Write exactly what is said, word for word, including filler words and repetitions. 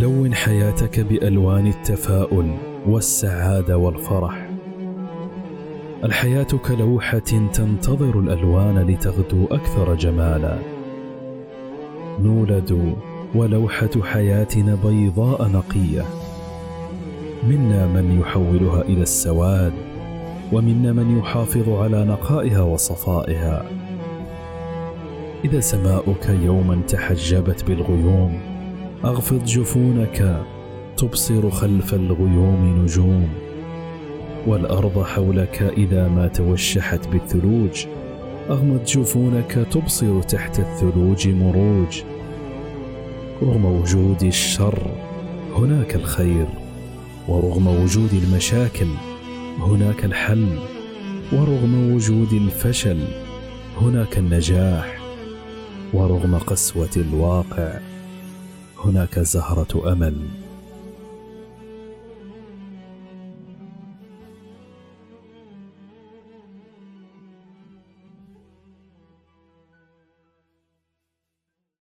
لون حياتك بألوان التفاؤل والسعادة والفرح. الحياة كلوحة تنتظر الألوان لتغدو أكثر جمالا. نولد ولوحة حياتنا بيضاء نقية، منا من يحولها إلى السواد، ومنا من يحافظ على نقائها وصفائها. إذا سماؤك يوما تحجبت بالغيوم، أغفض جفونك تبصر خلف الغيوم نجوم. والأرض حولك إذا ما توشحت بالثلوج، أغمض جفونك تبصر تحت الثلوج مروج. رغم وجود الشر هناك الخير، ورغم وجود المشاكل هناك الحل، ورغم وجود الفشل هناك النجاح، ورغم قسوة الواقع هناك زهرة أمل.